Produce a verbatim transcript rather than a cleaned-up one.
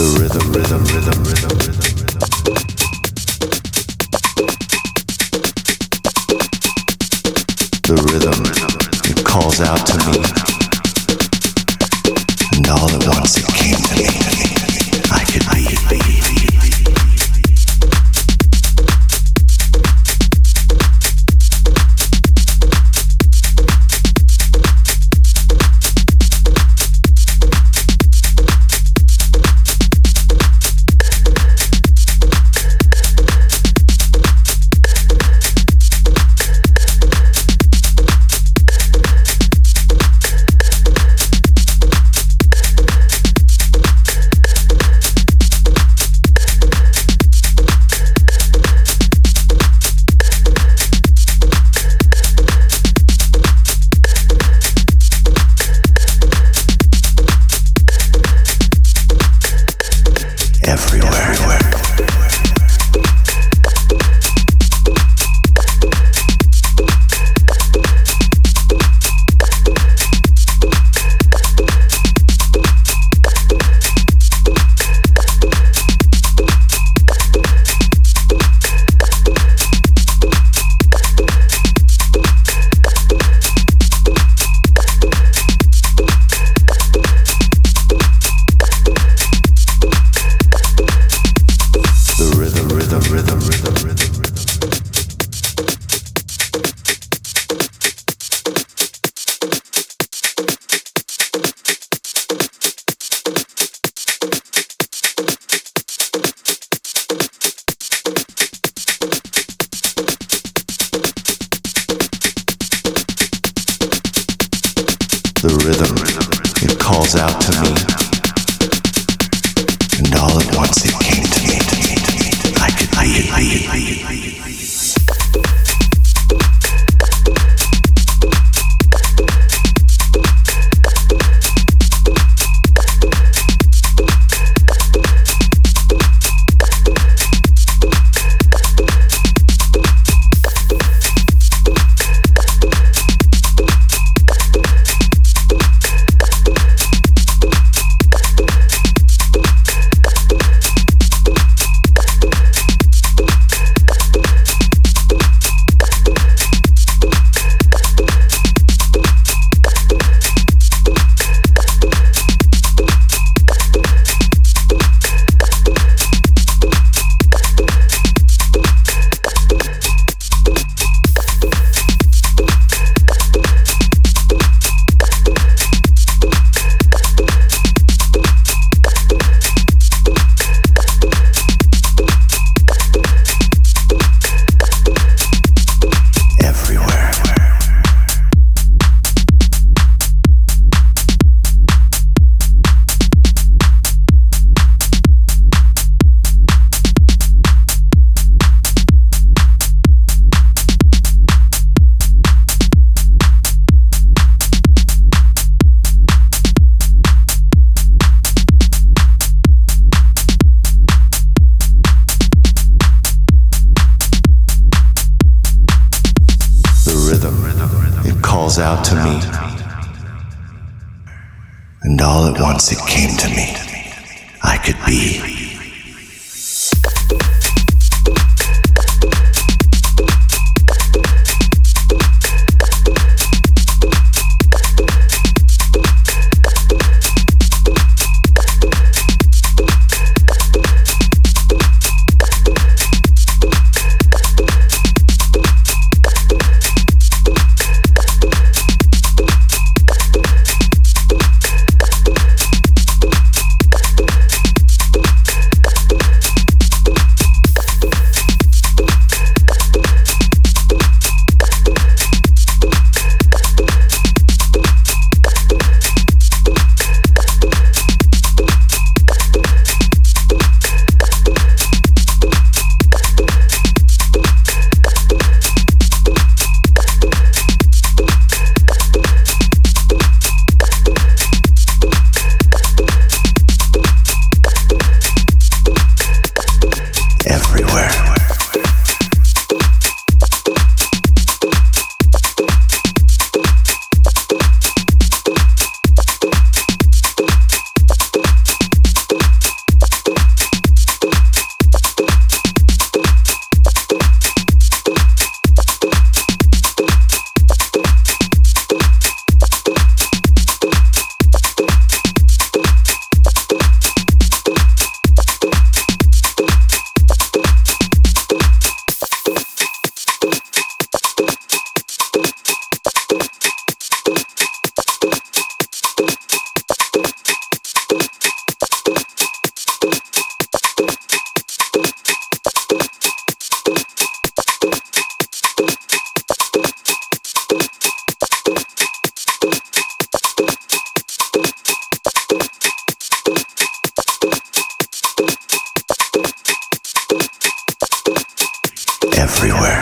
the rhythm, rhythm, rhythm, rhythm, rhythm. The rhythm, it calls out to me, and all at once it came to me. I could be. everywhere.